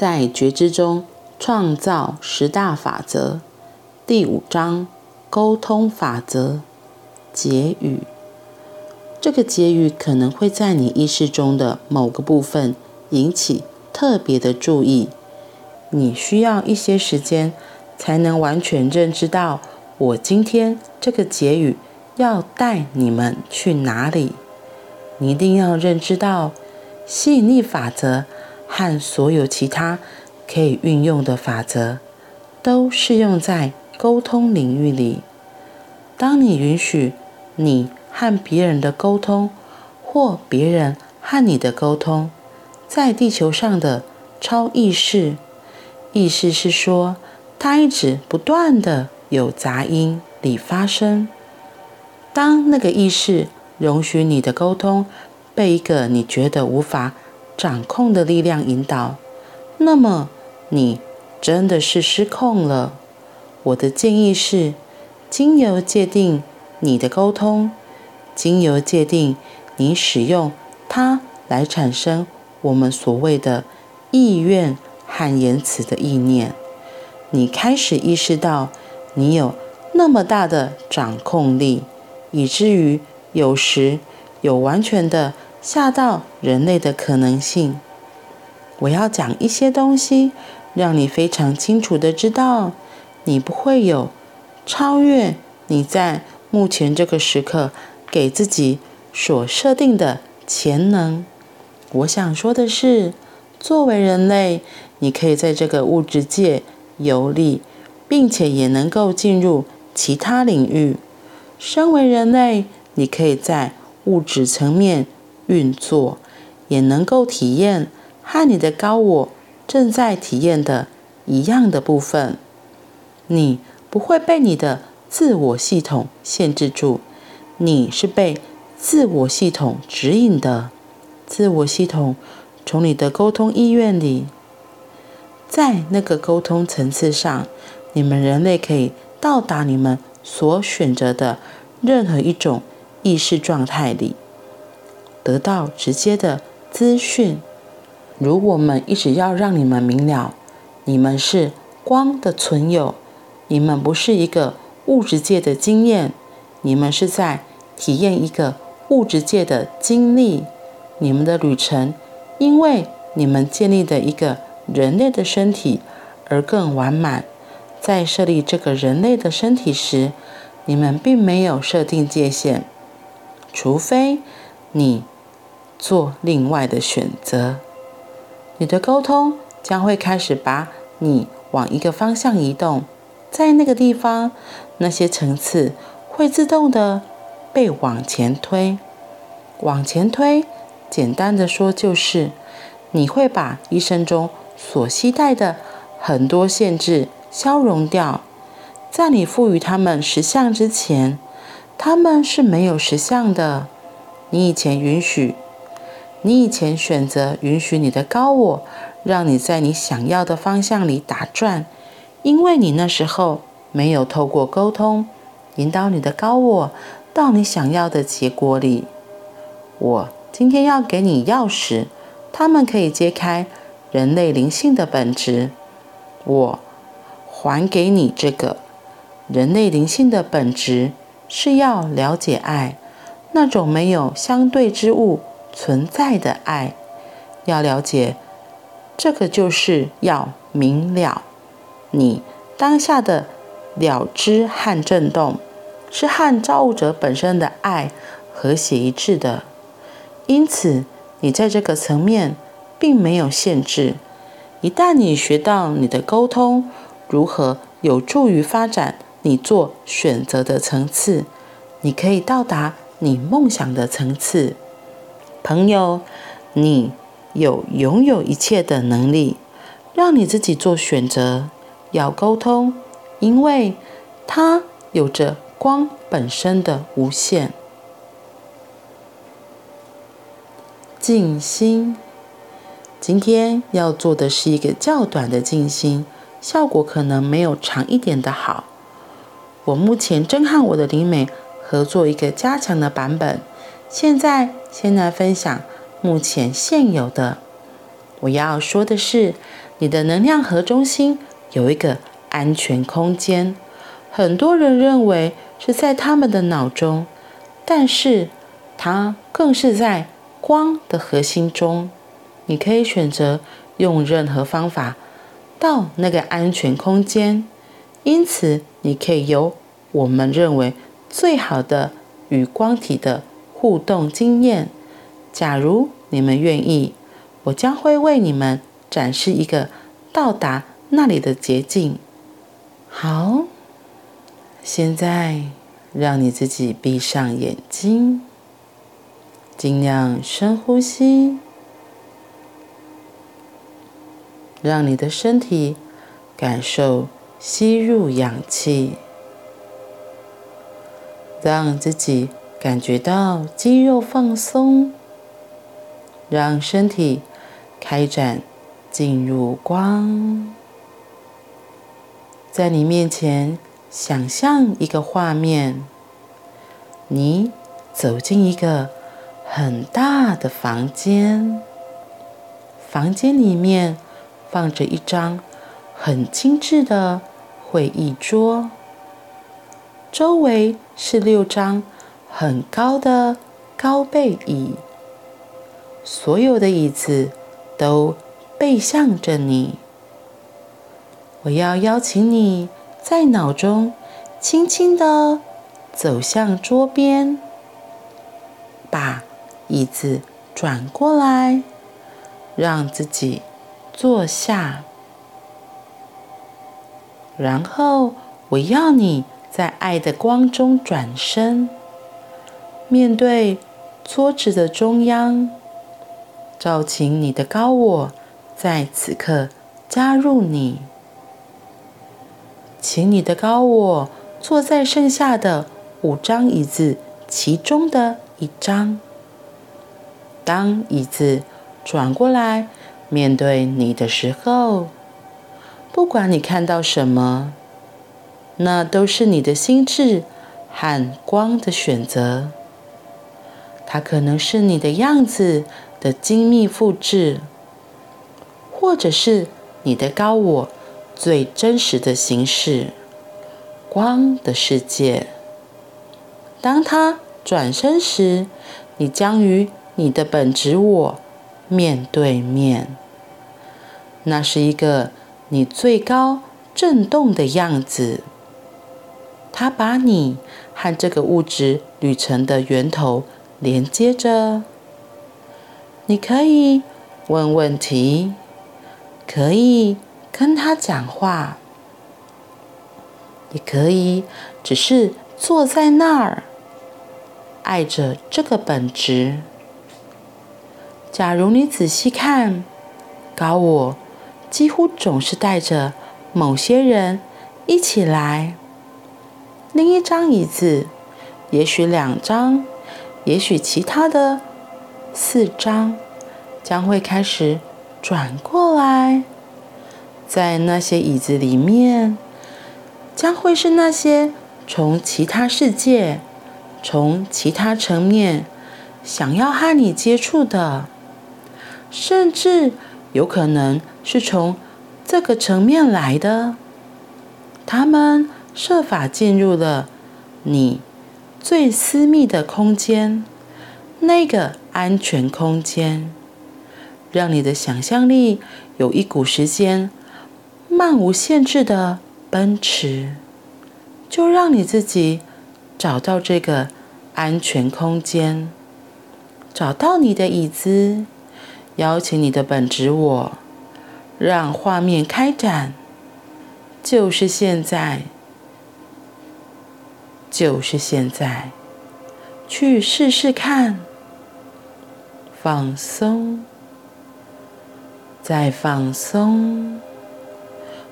在觉知中创造十大法则第5章沟通法则结语。这个结语可能会在你意识中的某个部分引起特别的注意，你需要一些时间才能完全认知到我今天这个结语要带你们去哪里。你一定要认知到吸引力法则和所有其他可以运用的法则都适用在沟通领域里。当你允许你和别人的沟通或别人和你的沟通在地球上的超意识，意识是说它一直不断的有杂音里发生。当那个意识容许你的沟通被一个你觉得无法掌控的力量引导，那么你真的是失控了。我的建议是，经由界定你的沟通，经由界定你使用它来产生我们所谓的意愿和言辞的意念，你开始意识到你有那么大的掌控力，以至于有时有完全的吓到人类的可能性。我要讲一些东西，让你非常清楚的知道，你不会有超越你在目前这个时刻给自己所设定的潜能。我想说的是，作为人类，你可以在这个物质界游历，并且也能够进入其他领域。身为人类，你可以在物质层面运作，也能够体验和你的高我正在体验的一样的部分。你不会被你的自我系统限制住，你是被自我系统指引的。自我系统从你的沟通意愿里，在那个沟通层次上，你们人类可以到达你们所选择的任何一种意识状态里，得到直接的资讯。如我们一直要让你们明了，你们是光的存有，你们不是一个物质界的经验，你们是在体验一个物质界的经历。你们的旅程因为你们建立的一个人类的身体而更完满。在设立这个人类的身体时，你们并没有设定界限，除非你做另外的选择。你的沟通将会开始把你往一个方向移动，在那个地方，那些层次会自动的被往前推。往前推，简单的说就是，你会把一生中所期待的很多限制消融掉。在你赋予他们实相之前，他们是没有实相的。你以前选择允许你的高我让你在你想要的方向里打转，因为你那时候没有透过沟通引导你的高我到你想要的结果里。我今天要给你钥匙，他们可以揭开人类灵性的本质。我还给你这个人类灵性的本质是要了解爱，那种没有相对之物存在的爱。要了解这个就是要明了，你当下的了知和震动是和造物者本身的爱和谐一致的，因此你在这个层面并没有限制。一旦你学到你的沟通如何有助于发展你做选择的层次，你可以到达你梦想的层次。朋友，你有拥有一切的能力，让你自己做选择。要沟通，因为它有着光本身的无限。静心，今天要做的是一个较短的静心，效果可能没有长一点的好。我目前正和我的灵媒合作一个加强的版本，现在先来分享目前现有的。我要说的是，你的能量核中心有一个安全空间。很多人认为是在他们的脑中，但是它更是在光的核心中。你可以选择用任何方法到那个安全空间，因此你可以有我们认为最好的与光体的互动经验。假如你们愿意，我将会为你们展示一个到达那里的捷径。好，现在让你自己闭上眼睛，尽量深呼吸，让你的身体感受吸入氧气，让自己感觉到肌肉放松，让身体开展进入光。在你面前想象一个画面，你走进一个很大的房间，房间里面放着一张很精致的会议桌，周围是6张很高的高背椅，所有的椅子都背向着你。我要邀请你在脑中轻轻地走向桌边，把椅子转过来，让自己坐下。然后我要你在爱的光中转身，面对桌子的中央，召请你的高我在此刻加入你。请你的高我坐在剩下的5张椅子其中的1张。当椅子转过来面对你的时候，不管你看到什么，那都是你的心智和光的选择。它可能是你的样子的精密复制，或者是你的高我最真实的形式，光的世界。当他转身时，你将与你的本质我面对面。那是一个你最高振动的样子，它把你和这个物质旅程的源头连接着。你可以问问题，可以跟他讲话，也可以只是坐在那儿，爱着这个本质。假如你仔细看，高我几乎总是带着某些人一起来。另一张椅子，也许2张，也许其他的4张，将会开始转过来。在那些椅子里面，将会是那些从其他世界、从其他层面想要和你接触的，甚至有可能是从这个层面来的。他们设法进入了你最私密的空间，那个安全空间，让你的想象力有一股时间漫无限制的奔驰。就让你自己找到这个安全空间，找到你的椅子，邀请你的本质我，让画面开展。就是现在，就是现在，去试试看。放松，再放松。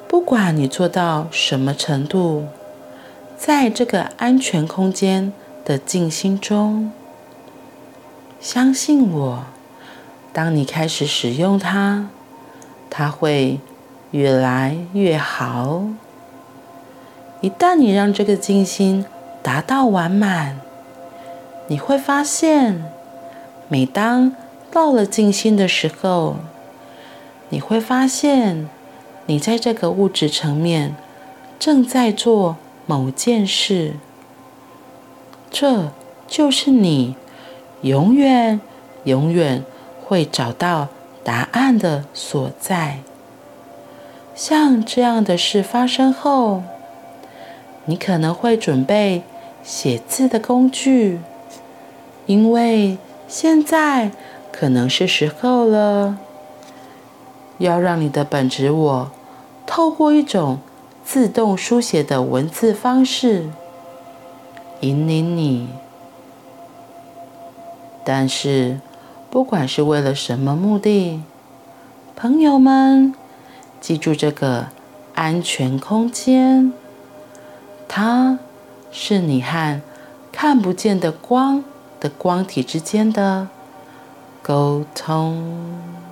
不管你做到什么程度，在这个安全空间的静心中，相信我，当你开始使用它，它会越来越好。一旦你让这个静心达到完满，你会发现，每当到了静心的时候，你会发现你在这个物质层面正在做某件事，这就是你永远永远会找到答案的所在。像这样的事发生后，你可能会准备写字的工具，因为现在可能是时候了，要让你的本质我透过一种自动书写的文字方式引领你。但是不管是为了什么目的，朋友们，记住这个安全空间，它是你和看不见的光的光体之间的沟通。